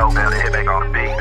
southbound to head back off B.